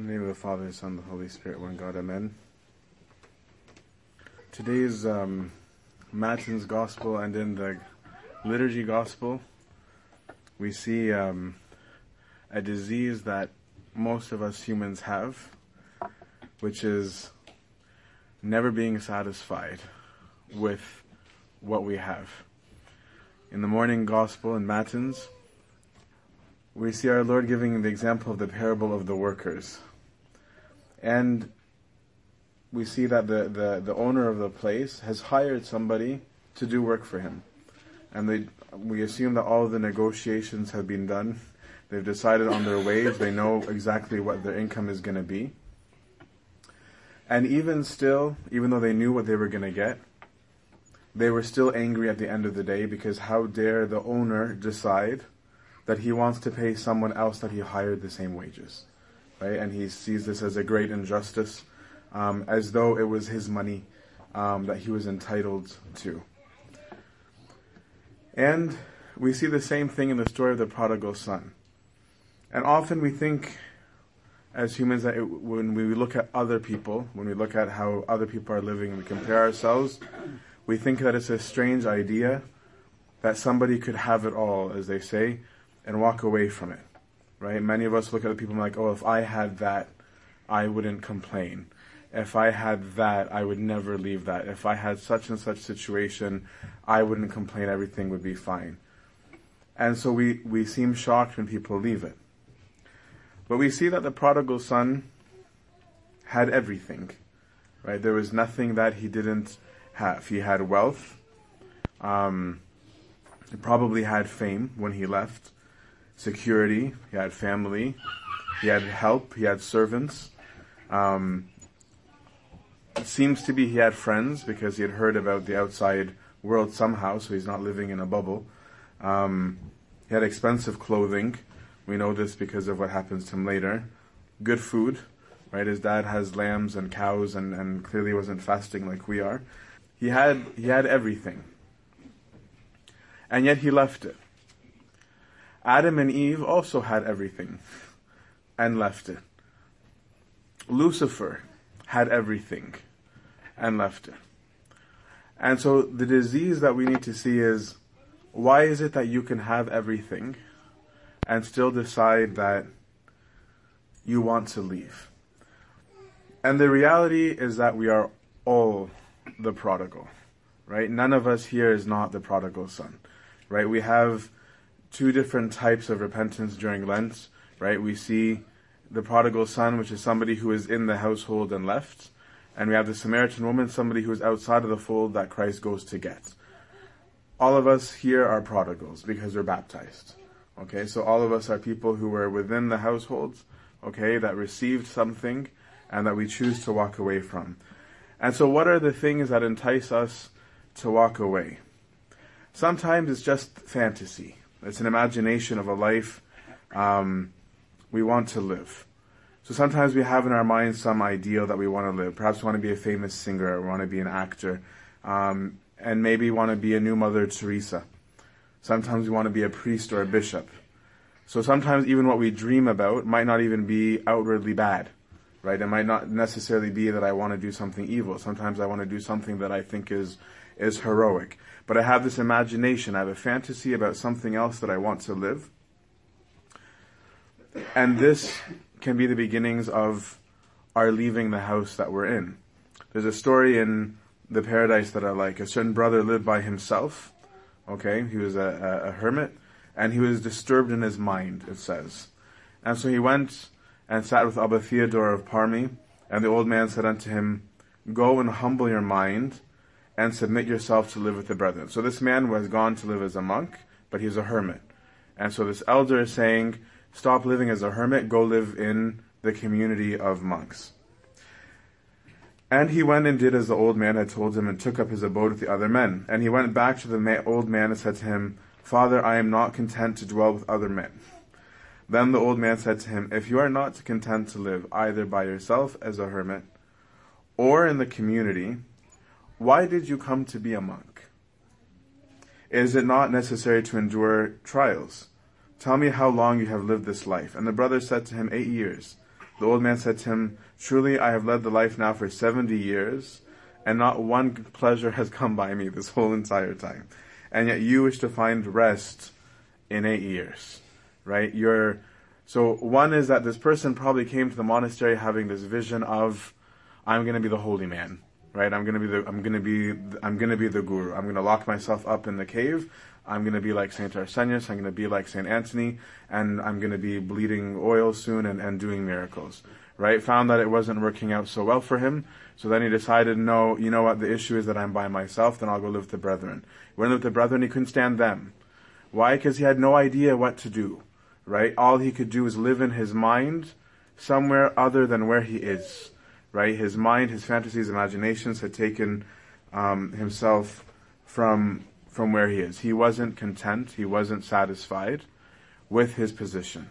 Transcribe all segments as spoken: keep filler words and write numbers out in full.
In the name of the Father, the Son, and the Holy Spirit, one God, amen. Today's um, Matins Gospel, and in the Liturgy Gospel, we see um, a disease that most of us humans have, which is never being satisfied with what we have. In the morning Gospel and Matins, we see our Lord giving the example of the parable of the workers. And we see that the, the, the owner of the place has hired somebody to do work for him. And they, we assume that all of the negotiations have been done. They've decided on their wage. They know exactly what their income is going to be. And even still, even though they knew what they were going to get, they were still angry at the end of the day, because how dare the owner decide that he wants to pay someone else that he hired the same wages, right? And he sees this as a great injustice, um, as though it was his money um, that he was entitled to. And we see the same thing in the story of the prodigal son. And often we think as humans that it, when we look at other people, when we look at how other people are living, we compare ourselves, we think that it's a strange idea that somebody could have it all, as they say, and walk away from it, right? Many of us look at people and like, oh, if I had that, I wouldn't complain. If I had that, I would never leave that. If I had such and such situation, I wouldn't complain. Everything would be fine. And so we, we seem shocked when people leave it. But we see that the prodigal son had everything, right? There was nothing that he didn't have. He had wealth. Um, he probably had fame when he left. Security, he had family, he had help, he had servants. Um, it seems to be he had friends, because he had heard about the outside world somehow, so he's not living in a bubble. Um, he had expensive clothing. We know this because of what happens to him later. Good food, right? His dad has lambs and cows and, and clearly wasn't fasting like we are. He had he had everything. And yet he left it. Adam and Eve also had everything and left it. Lucifer had everything and left it. And so the disease that we need to see is, why is it that you can have everything and still decide that you want to leave? And the reality is that we are all the prodigal, right? None of us here is not the prodigal son, right? We have two different types of repentance during Lent, right? We see the prodigal son, which is somebody who is in the household and left. And we have the Samaritan woman, somebody who is outside of the fold that Christ goes to get. All of us here are prodigals because we're baptized. Okay, so all of us are people who were within the households, okay, that received something and that we choose to walk away from. And so what are the things that entice us to walk away? Sometimes it's just fantasy. It's an imagination of a life um, we want to live. So sometimes we have in our minds some ideal that we want to live. Perhaps we want to be a famous singer, or we want to be an actor, um, and maybe want to be a new Mother Teresa. Sometimes we want to be a priest or a bishop. So sometimes even what we dream about might not even be outwardly bad, right? It might not necessarily be that I want to do something evil. Sometimes I want to do something that I think is is heroic. But I have this imagination, I have a fantasy about something else that I want to live. And this can be the beginnings of our leaving the house that we're in. There's a story in the Paradise that I like. A certain brother lived by himself. Okay, he was a, a hermit, and he was disturbed in his mind, it says. And so he went and sat with Abba Theodore of Parme, and the old man said unto him, "Go and humble your mind, and submit yourself to live with the brethren." So this man was gone to live as a monk, but he's a hermit. And so this elder is saying, stop living as a hermit, go live in the community of monks. And he went and did as the old man had told him, and took up his abode with the other men. And he went back to the ma- old man and said to him, "Father, I am not content to dwell with other men." Then the old man said to him, "If you are not content to live either by yourself as a hermit or in the community, why did you come to be a monk? Is it not necessary to endure trials? Tell me how long you have lived this life." And the brother said to him, "Eight years." The old man said to him, "Truly I have led the life now for seventy years, and not one pleasure has come by me this whole entire time. And yet you wish to find rest in eight years, right?" You're, so one is that this person probably came to the monastery having this vision of, I'm going to be the holy man, right? I'm going to be the, I'm going to be, I'm going to be the guru. I'm going to lock myself up in the cave. I'm going to be like Saint Arsenius. I'm going to be like Saint Anthony, and I'm going to be bleeding oil soon and, and doing miracles, right? Found that it wasn't working out so well for him. So then he decided, no, you know what? The issue is that I'm by myself. Then I'll go live with the brethren. He went with the brethren. He couldn't stand them. Why? Because he had no idea what to do, right? All he could do is live in his mind somewhere other than where he is, right? His mind, his fantasies, imaginations had taken um, himself from... from where he is. He wasn't content, he wasn't satisfied with his position.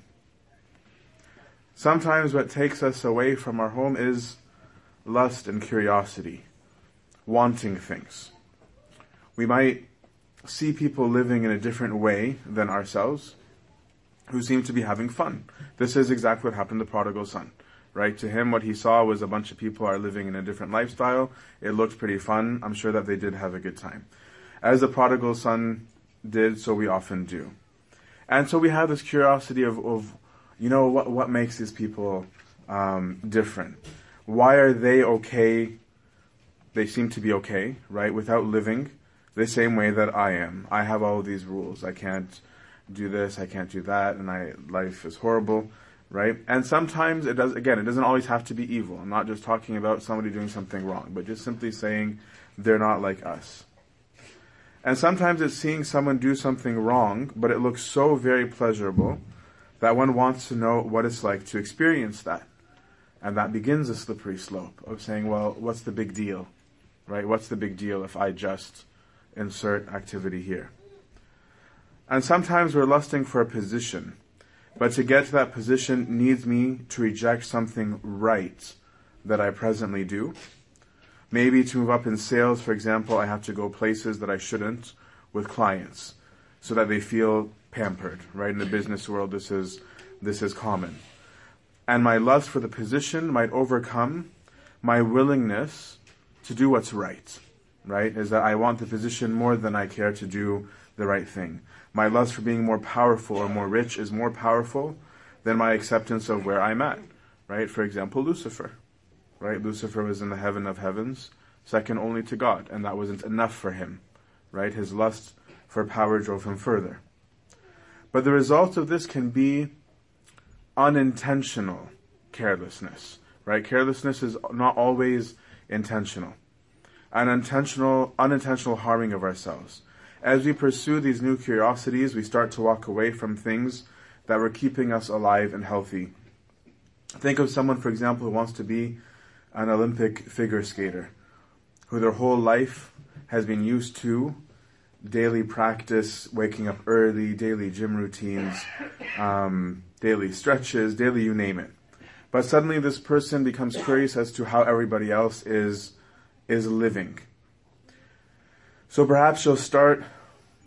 Sometimes what takes us away from our home is lust and curiosity, wanting things. We might see people living in a different way than ourselves who seem to be having fun. This is exactly what happened to the prodigal son, right? To him, what he saw was a bunch of people are living in a different lifestyle. It looked pretty fun. I'm sure that they did have a good time. As the prodigal son did, so we often do. And so we have this curiosity of, of you know, what, what makes these people um, different? Why are they okay? They seem to be okay, right? Without living the same way that I am. I have all of these rules. I can't do this, I can't do that, and I, life is horrible, right? And sometimes it does, again, it doesn't always have to be evil. I'm not just talking about somebody doing something wrong, but just simply saying they're not like us. And sometimes it's seeing someone do something wrong, but it looks so very pleasurable that one wants to know what it's like to experience that. And that begins a slippery slope of saying, well, what's the big deal, right? What's the big deal if I just insert activity here? And sometimes we're lusting for a position, but to get to that position needs me to reject something right that I presently do. Maybe to move up in sales, for example, I have to go places that I shouldn't with clients so that they feel pampered, right? In the business world, this is this is common. And my lust for the position might overcome my willingness to do what's right, right? Is that I want the position more than I care to do the right thing. My lust for being more powerful or more rich is more powerful than my acceptance of where I'm at, right? For example, Lucifer. Right, Lucifer was in the heaven of heavens, second only to God, and that wasn't enough for him. Right, his lust for power drove him further. But the result of this can be unintentional carelessness. Right, carelessness is not always intentional. An intentional, unintentional harming of ourselves. As we pursue these new curiosities, we start to walk away from things that were keeping us alive and healthy. Think of someone, for example, who wants to be an Olympic figure skater, who their whole life has been used to daily practice, waking up early, daily gym routines, um, daily stretches, daily you name it. But suddenly this person becomes curious as to how everybody else is is living. So perhaps she'll start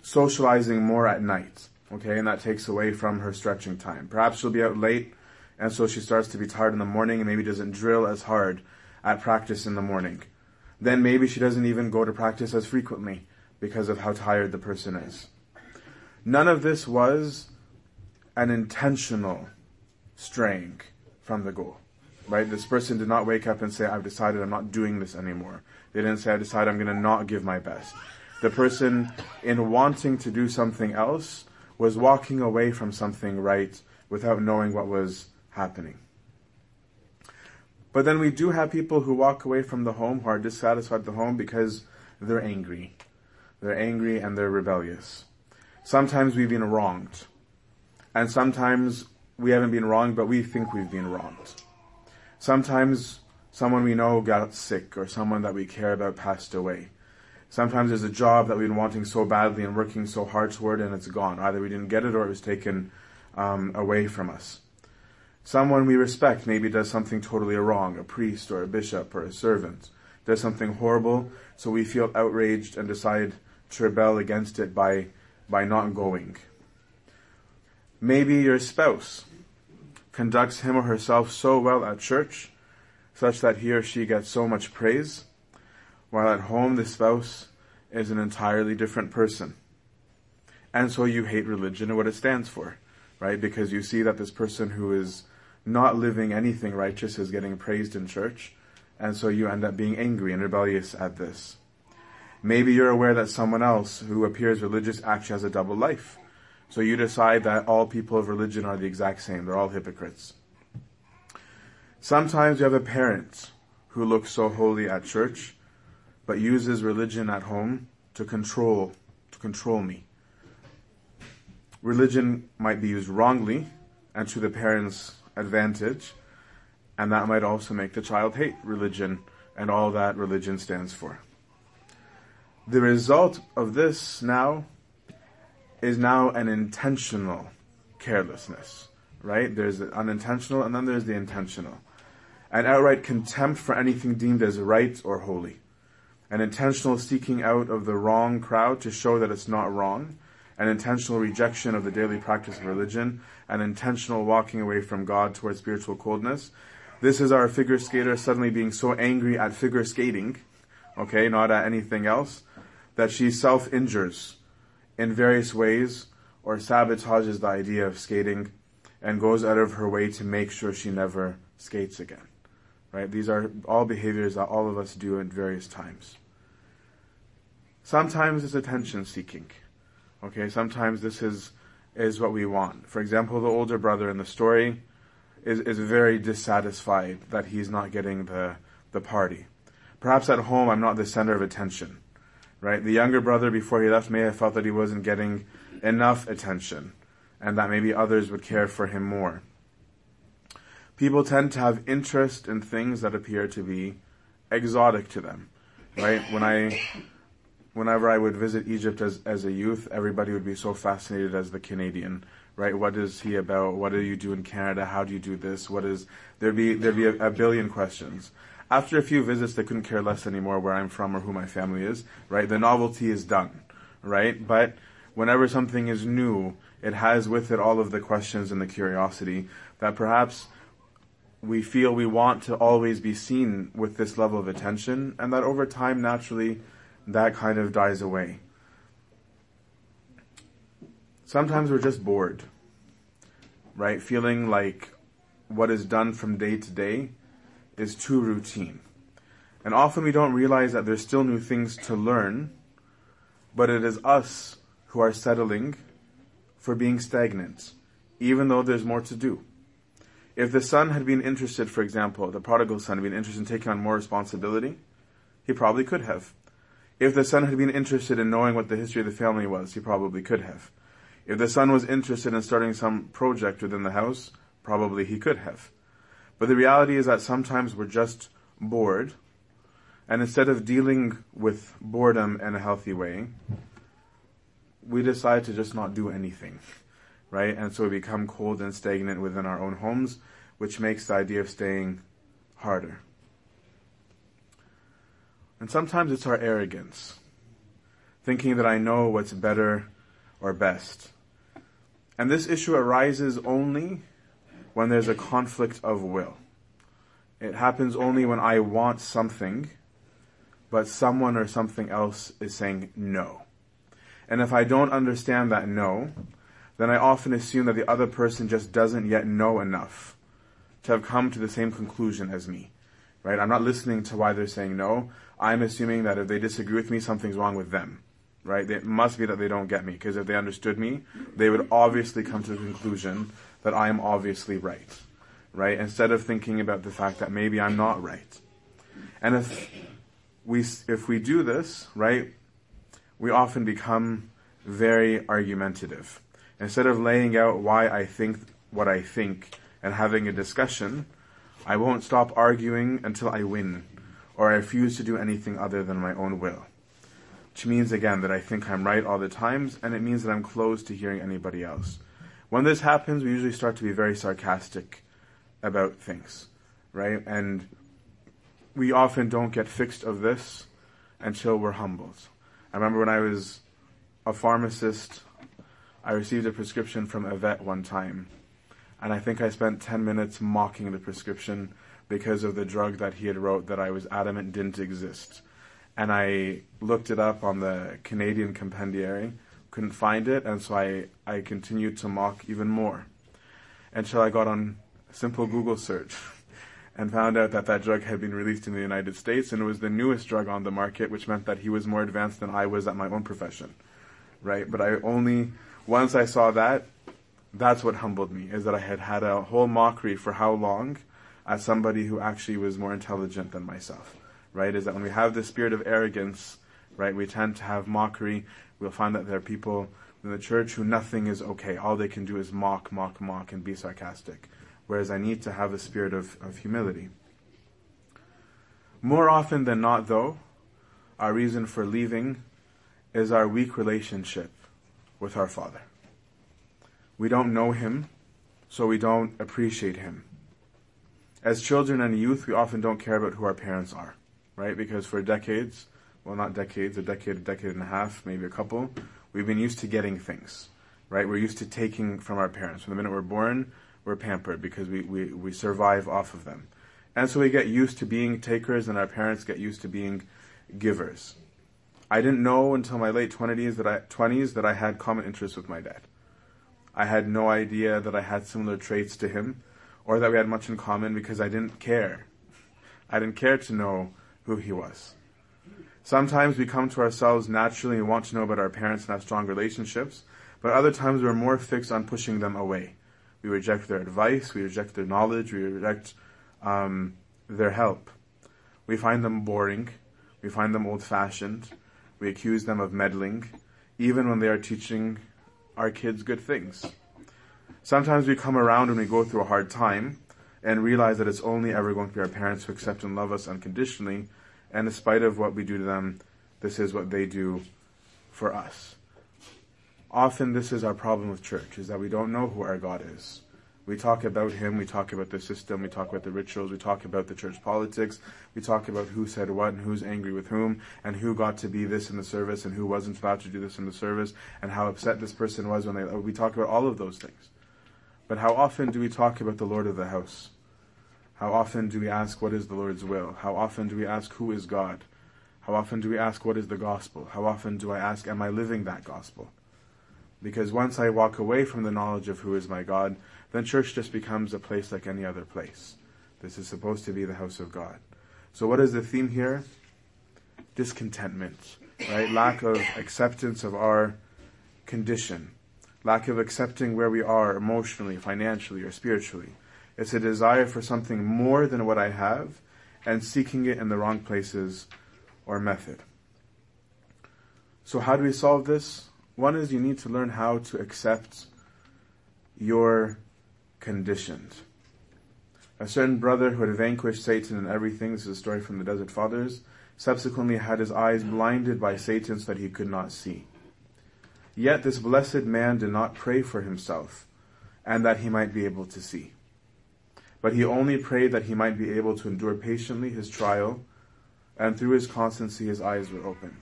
socializing more at night, okay, and that takes away from her stretching time. Perhaps she'll be out late, and so she starts to be tired in the morning and maybe doesn't drill as hard at practice in the morning. Then maybe she doesn't even go to practice as frequently because of how tired the person is. None of this was an intentional straying from the goal, right? This person did not wake up and say, I've decided I'm not doing this anymore. They didn't say, I decided I'm going to not give my best. The person, in wanting to do something else, was walking away from something right without knowing what was happening. But then we do have people who walk away from the home, who are dissatisfied with the home because they're angry. They're angry and they're rebellious. Sometimes we've been wronged. And sometimes we haven't been wronged, but we think we've been wronged. Sometimes someone we know got sick or someone that we care about passed away. Sometimes there's a job that we've been wanting so badly and working so hard toward and it's gone. Either we didn't get it or it was taken um, away from us. Someone we respect maybe does something totally wrong, a priest or a bishop or a servant, does something horrible, so we feel outraged and decide to rebel against it by, by not going. Maybe your spouse conducts him or herself so well at church, such that he or she gets so much praise, while at home the spouse is an entirely different person. And so you hate religion and what it stands for, right? Because you see that this person who is not living anything righteous is getting praised in church, and so you end up being angry and rebellious at this. Maybe you're aware that someone else who appears religious actually has a double life, so you decide that all people of religion are the exact same, they're all hypocrites. Sometimes you have a parent who looks so holy at church, but uses religion at home to control, to control me. Religion might be used wrongly and to the parents' advantage, and that might also make the child hate religion and all that religion stands for. The result of this now is now an intentional carelessness, right? There's the unintentional and then there's the intentional. An outright contempt for anything deemed as right or holy. An intentional seeking out of the wrong crowd to show that it's not wrong. An intentional rejection of the daily practice of religion. An intentional walking away from God towards spiritual coldness. This is our figure skater suddenly being so angry at figure skating, okay, not at anything else, that she self-injures in various ways or sabotages the idea of skating and goes out of her way to make sure she never skates again. Right? These are all behaviors that all of us do at various times. Sometimes it's attention seeking. Okay, sometimes this is, is what we want. For example, the older brother in the story is, is very dissatisfied that he's not getting the, the party. Perhaps at home I'm not the center of attention. Right? The younger brother before he left may have felt that he wasn't getting enough attention and that maybe others would care for him more. People tend to have interest in things that appear to be exotic to them, right? When I, whenever I would visit Egypt as, as a youth, everybody would be so fascinated as the Canadian, right? What is he about? What do you do in Canada? How do you do this? What is, there'd be, there'd be a, a billion questions. After a few visits, they couldn't care less anymore where I'm from or who my family is, right? The novelty is done, right? But whenever something is new, it has with it all of the questions and the curiosity that perhaps we feel we want to always be seen with this level of attention, and that over time, naturally, that kind of dies away. Sometimes we're just bored, right? Feeling like what is done from day to day is too routine. And often we don't realize that there's still new things to learn, but it is us who are settling for being stagnant, even though there's more to do. If the son had been interested, for example, the prodigal son had been interested in taking on more responsibility, he probably could have. If the son had been interested in knowing what the history of the family was, he probably could have. If the son was interested in starting some project within the house, probably he could have. But the reality is that sometimes we're just bored, and instead of dealing with boredom in a healthy way, we decide to just not do anything. Right? And so we become cold and stagnant within our own homes, which makes the idea of staying harder. And sometimes it's our arrogance, thinking that I know what's better or best. And this issue arises only when there's a conflict of will. It happens only when I want something, but someone or something else is saying no. And if I don't understand that no, then I often assume that the other person just doesn't yet know enough to have come to the same conclusion as me, right? I'm not listening to why they're saying no. I'm assuming that if they disagree with me, something's wrong with them, right? It must be that they don't get me, because if they understood me, they would obviously come to the conclusion that I am obviously right, right? Instead of thinking about the fact that maybe I'm not right. And if we, if we do this, right, we often become very argumentative. Instead of laying out why I think what I think and having a discussion, I won't stop arguing until I win, or I refuse to do anything other than my own will. Which means, again, that I think I'm right all the times, and it means that I'm closed to hearing anybody else. When this happens, we usually start to be very sarcastic about things, right? And we often don't get fixed of this until we're humbled. I remember when I was a pharmacist, I received a prescription from a vet one time, and I think I spent ten minutes mocking the prescription because of the drug that he had wrote that I was adamant didn't exist. And I looked it up on the Canadian compendiary, couldn't find it, and so I, I continued to mock even more until I got on simple Google search and found out that that drug had been released in the United States, and it was the newest drug on the market, which meant that he was more advanced than I was at my own profession, right? But I only, once I saw that, that's what humbled me, is that I had had a whole mockery for how long as somebody who actually was more intelligent than myself, right? Is that when we have this spirit of arrogance, right, we tend to have mockery. We'll find that there are people in the church who nothing is okay. All they can do is mock, mock, mock, and be sarcastic. Whereas I need to have a spirit of, of humility. More often than not, though, our reason for leaving is our weak relationship with our Father. We don't know Him, so we don't appreciate Him. As children and youth, we often don't care about who our parents are, right? Because for decades, well, not decades, a decade, a decade and a half, maybe a couple, we've been used to getting things, right? We're used to taking from our parents. From the minute we're born, we're pampered because we, we, we survive off of them. And so we get used to being takers, and our parents get used to being givers. I didn't know until my late twenties that I, twenties that I had common interests with my dad. I had no idea that I had similar traits to him or that we had much in common because I didn't care. I didn't care to know who he was. Sometimes we come to ourselves naturally and want to know about our parents and have strong relationships, but other times we're more fixed on pushing them away. We reject their advice, we reject their knowledge, we reject um, their help. We find them boring, we find them old-fashioned, we accuse them of meddling, even when they are teaching our kids good things. Sometimes we come around when we go through a hard time and realize that it's only ever going to be our parents who accept and love us unconditionally, and in spite of what we do to them, this is what they do for us. Often this is our problem with church, is that we don't know who our God is. We talk about Him, we talk about the system, we talk about the rituals, we talk about the church politics, we talk about who said what and who's angry with whom, and who got to be this in the service and who wasn't allowed to do this in the service, and how upset this person was when they... We talk about all of those things. But how often do we talk about the Lord of the house? How often do we ask what is the Lord's will? How often do we ask who is God? How often do we ask what is the gospel? How often do I ask, am I living that gospel? Because once I walk away from the knowledge of who is my God, then church just becomes a place like any other place. This is supposed to be the house of God. So what is the theme here? Discontentment, right? Lack of acceptance of our condition. Lack of accepting where we are emotionally, financially, or spiritually. It's a desire for something more than what I have and seeking it in the wrong places or method. So how do we solve this? One is you need to learn how to accept your conditions. A certain brother who had vanquished Satan and everything, this is a story from the Desert Fathers, subsequently had his eyes blinded by Satan so that he could not see. Yet this blessed man did not pray for himself and that he might be able to see. But he only prayed that he might be able to endure patiently his trial, and through his constancy his eyes were opened.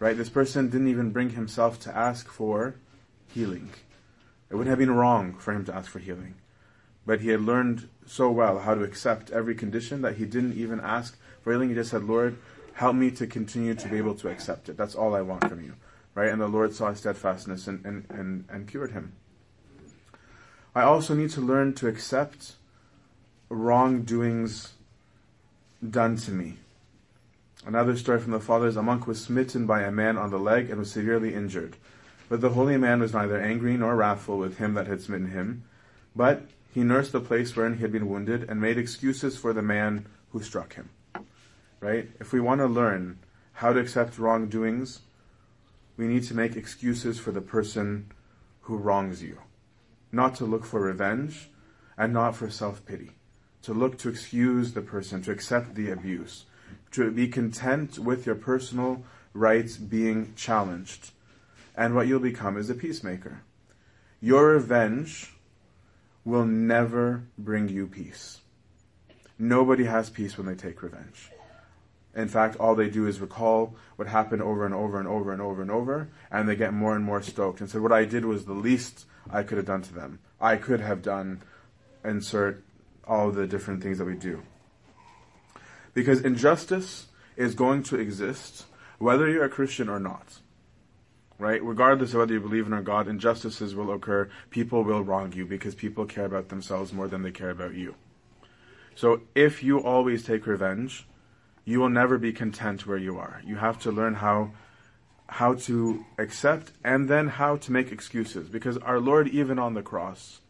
Right? This person didn't even bring himself to ask for healing. It wouldn't have been wrong for him to ask for healing. But he had learned so well how to accept every condition that he didn't even ask for healing. He just said, Lord, help me to continue to be able to accept it. That's all I want from you. Right? And the Lord saw his steadfastness and, and, and, and cured him. I also need to learn to accept wrongdoings done to me. Another story from the Fathers, a monk was smitten by a man on the leg and was severely injured. But the holy man was neither angry nor wrathful with him that had smitten him, but he nursed the place wherein he had been wounded and made excuses for the man who struck him. Right? If we want to learn how to accept wrongdoings, we need to make excuses for the person who wrongs you. Not to look for revenge and not for self-pity. To look to excuse the person, to accept the abuse. To be content with your personal rights being challenged. And what you'll become is a peacemaker. Your revenge will never bring you peace. Nobody has peace when they take revenge. In fact, all they do is recall what happened over and over and over and over and over, and they get more and more stoked and say, what I did was the least I could have done to them. I could have done insert all the different things that we do. Because injustice is going to exist whether you're a Christian or not. Right? Regardless of whether you believe in or God, injustices will occur. People will wrong you because people care about themselves more than they care about you. So if you always take revenge, you will never be content where you are. You have to learn how how to accept and then how to make excuses. Because our Lord, even on the cross,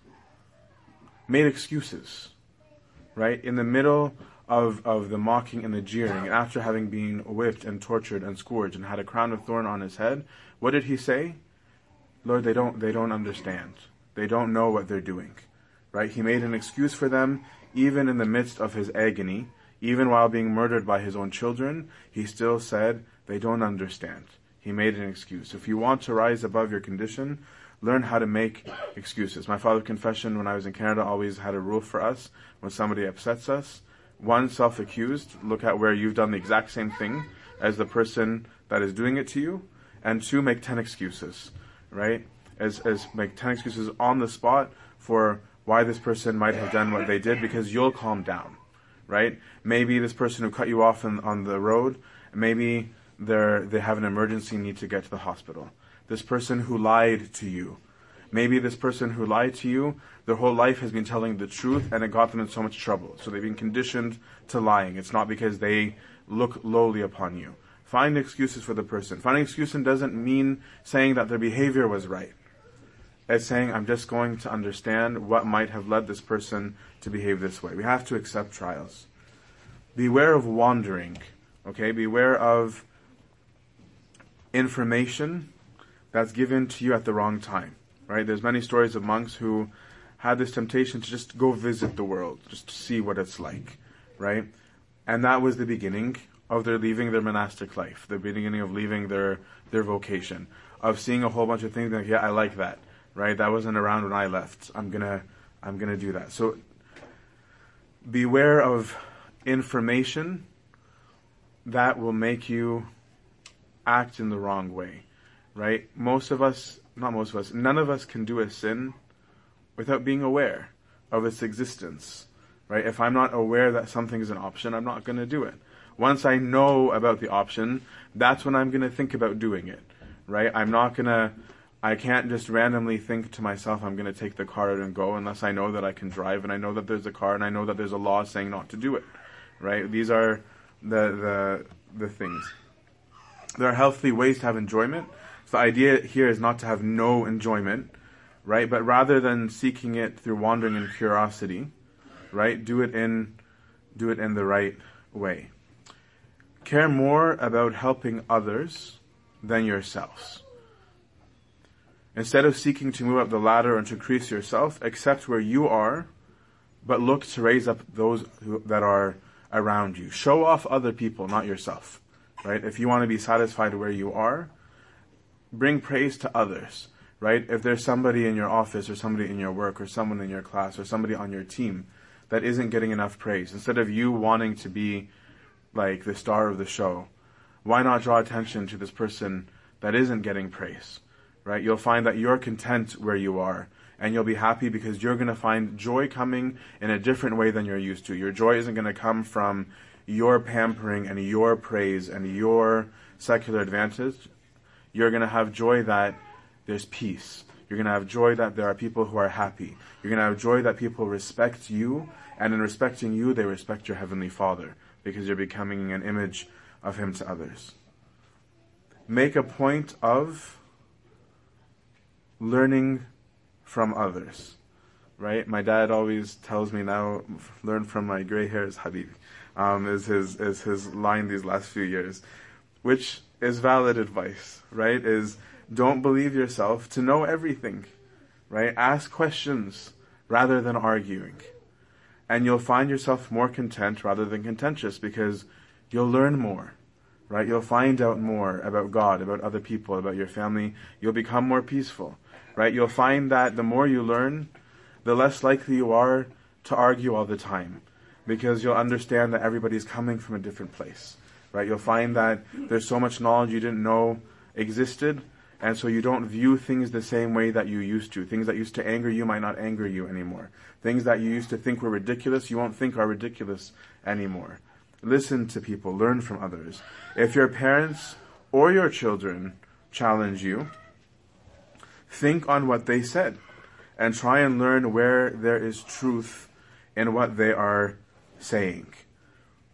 made excuses. Right? In the middle of, of the mocking and the jeering, and after having been whipped and tortured and scourged and had a crown of thorn on his head, what did he say? Lord, they don't they don't understand. They don't know what they're doing. Right? He made an excuse for them, even in the midst of his agony, even while being murdered by his own children, he still said, they don't understand. He made an excuse. If you want to rise above your condition, learn how to make excuses. My father of confession, when I was in Canada, always had a rule for us. When somebody upsets us, one, self-accused, look at where you've done the exact same thing as the person that is doing it to you, and two, make ten excuses, right? As, as make ten excuses on the spot for why this person might have done what they did, because you'll calm down, right? Maybe this person who cut you off in, on the road, maybe they're, they have an emergency need to get to the hospital. This person who lied to you. Maybe this person who lied to you, their whole life has been telling the truth and it got them in so much trouble. So they've been conditioned to lying. It's not because they look lowly upon you. Find excuses for the person. Finding excuses doesn't mean saying that their behavior was right. It's saying, I'm just going to understand what might have led this person to behave this way. We have to accept trials. Beware of wandering. Okay? Beware of information that's given to you at the wrong time, right? There's many stories of monks who had this temptation to just go visit the world, just to see what it's like, right? And that was the beginning of their leaving their monastic life, the beginning of leaving their, their vocation, of seeing a whole bunch of things like, yeah, I like that, right? That wasn't around when I left. I'm gonna, I'm gonna do that. So beware of information that will make you act in the wrong way. Right? Most of us, not most of us, none of us can do a sin without being aware of its existence. Right? If I'm not aware that something is an option, I'm not going to do it. Once I know about the option, that's when I'm going to think about doing it. Right? I'm not going to, I can't just randomly think to myself, I'm going to take the car out and go unless I know that I can drive and I know that there's a car and I know that there's a law saying not to do it. Right? These are the the the things. There are healthy ways to have enjoyment. The idea here is not to have no enjoyment, right? But rather than seeking it through wandering and curiosity, right? Do it in, do it in the right way. Care more about helping others than yourselves. Instead of seeking to move up the ladder and to increase yourself, accept where you are, but look to raise up those who, that are around you. Show off other people, not yourself, right? If you want to be satisfied where you are, bring praise to others, right? If there's somebody in your office or somebody in your work or someone in your class or somebody on your team that isn't getting enough praise, instead of you wanting to be like the star of the show, why not draw attention to this person that isn't getting praise, right? You'll find that you're content where you are and you'll be happy because you're going to find joy coming in a different way than you're used to. Your joy isn't going to come from your pampering and your praise and your secular advantage. You're going to have joy that there's peace. You're going to have joy that there are people who are happy. You're going to have joy that people respect you, and in respecting you, they respect your Heavenly Father, because you're becoming an image of Him to others. Make a point of learning from others, right? My dad always tells me now, learn from my gray hairs, Habib, um, is his, is his line these last few years, which is valid advice, right? Is don't believe yourself to know everything, right? Ask questions rather than arguing. And you'll find yourself more content rather than contentious because you'll learn more, right? You'll find out more about God, about other people, about your family. You'll become more peaceful, right? You'll find that the more you learn, the less likely you are to argue all the time because you'll understand that everybody's coming from a different place. Right, you'll find that there's so much knowledge you didn't know existed, And so you don't view things the same way that you used to. Things that used to anger you might not anger you anymore. Things that you used to think were ridiculous, you won't think are ridiculous anymore. Listen to people. Learn from others. If your parents or your children challenge you, think on what they said and try and learn where there is truth in what they are saying.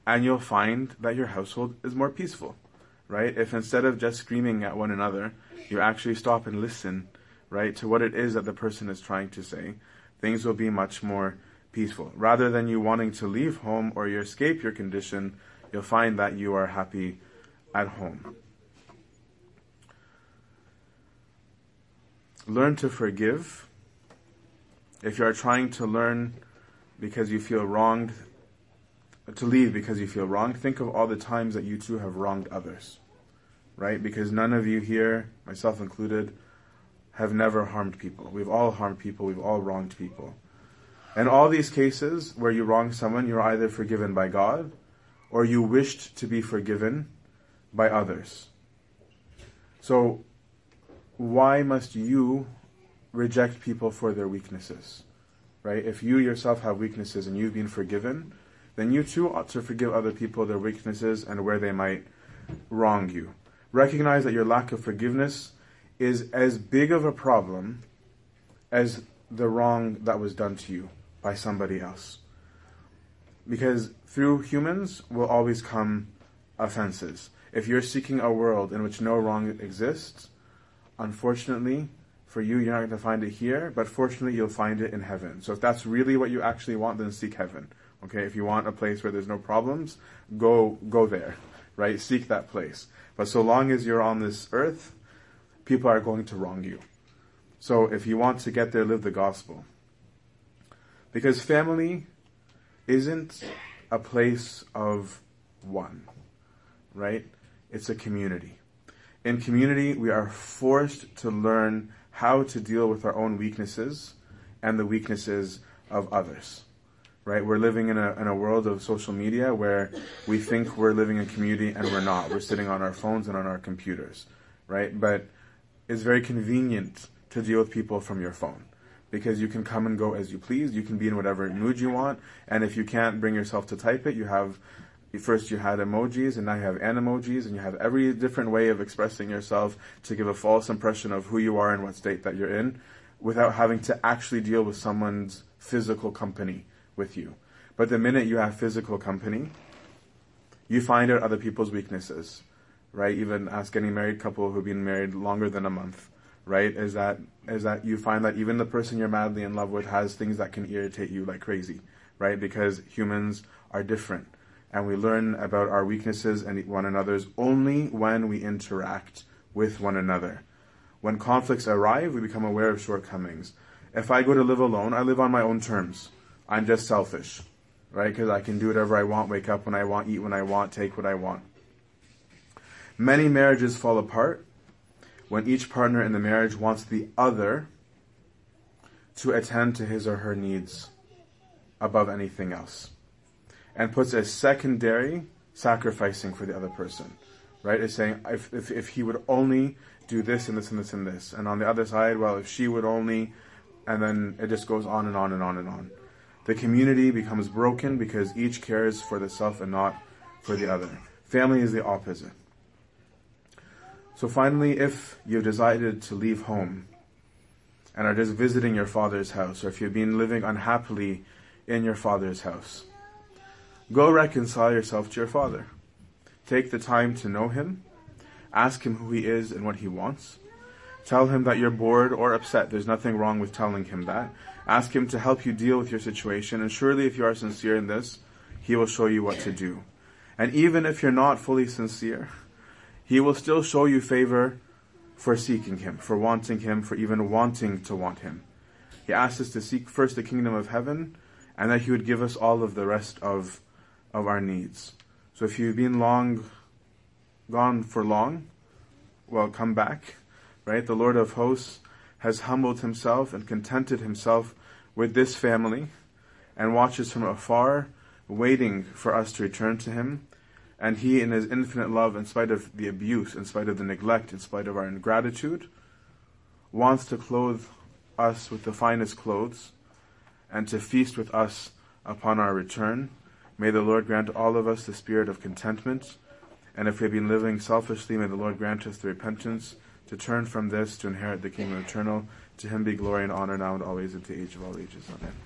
And you'll find that your household is more peaceful, right? If instead of just screaming at one another, you actually stop and listen, right, to what it is that the person is trying to say, things will be much more peaceful. Rather than you wanting to leave home or you escape your condition, you'll find that you are happy at home. Learn to forgive. If you are trying to learn because you feel wronged, to leave because you feel wronged, think of all the times that you too have wronged others, right? Because none of you here, myself included, have never harmed people. We've all harmed people. We've all wronged people. In all these cases where you wrong someone, you're either forgiven by God or you wished to be forgiven by others. So why must you reject people for their weaknesses, right? If you yourself have weaknesses and you've been forgiven, then you too ought to forgive other people their weaknesses and where they might wrong you. Recognize that your lack of forgiveness is as big of a problem as the wrong that was done to you by somebody else. Because through humans will always come offenses. If you're seeking a world in which no wrong exists, unfortunately for you, you're not going to find it here, but fortunately you'll find it in heaven. So if that's really what you actually want, then seek heaven. Okay, if you want a place where there's no problems, go go there, right? Seek that place. But so long as you're on this earth, people are going to wrong you. So if you want to get there, live the gospel. Because family isn't a place of one, right? It's a community. In community, we are forced to learn how to deal with our own weaknesses and the weaknesses of others. Right, we're living in a in a world of social media where we think we're living in community and we're not. We're sitting on our phones and on our computers, right? But it's very convenient to deal with people from your phone because you can come and go as you please. You can be in whatever mood you want, and if you can't bring yourself to type it, you have first you had emojis and now you have animojis, and you have every different way of expressing yourself to give a false impression of who you are and what state that you're in, without having to actually deal with someone's physical company with you. But the minute you have physical company, you find out other people's weaknesses, right? Even ask any married couple who've been married longer than a month, right? Is that is that you find that even the person you're madly in love with has things that can irritate you like crazy, right? Because humans are different, and we learn about our weaknesses and one another's only when we interact with one another. When conflicts arrive, we become aware of shortcomings. If I go to live alone, I live on my own terms. I'm just selfish, right? Because I can do whatever I want, wake up when I want, eat when I want, take what I want. Many marriages fall apart when each partner in the marriage wants the other to attend to his or her needs above anything else and puts as secondary sacrificing for the other person, right? It's saying, if, if, if he would only do this and this and this and this, and on the other side, well, if she would only, and then it just goes on and on and on and on. The community becomes broken because each cares for the self and not for the other. Family is the opposite. So finally, if you've decided to leave home and are just visiting your father's house, or if you've been living unhappily in your father's house, go reconcile yourself to your father. Take the time to know him. Ask him who he is and what he wants. Tell him that you're bored or upset. There's nothing wrong with telling him that. Ask him to help you deal with your situation, and surely if you are sincere in this, he will show you what to do. And even if you're not fully sincere, he will still show you favor for seeking him, for wanting him, for even wanting to want him. He asks us to seek first the kingdom of heaven, and that he would give us all of the rest of, of our needs. So if you've been long, gone for long, well, come back, right? The Lord of hosts has humbled himself and contented himself with this family and watches from afar, waiting for us to return to him. And he, in his infinite love, in spite of the abuse, in spite of the neglect, in spite of our ingratitude, wants to clothe us with the finest clothes and to feast with us upon our return. May the Lord grant all of us the spirit of contentment, and if we have been living selfishly, may the Lord grant us the repentance to turn from this to inherit the kingdom eternal. To him be glory and honor now and always, into the age of all ages. Amen.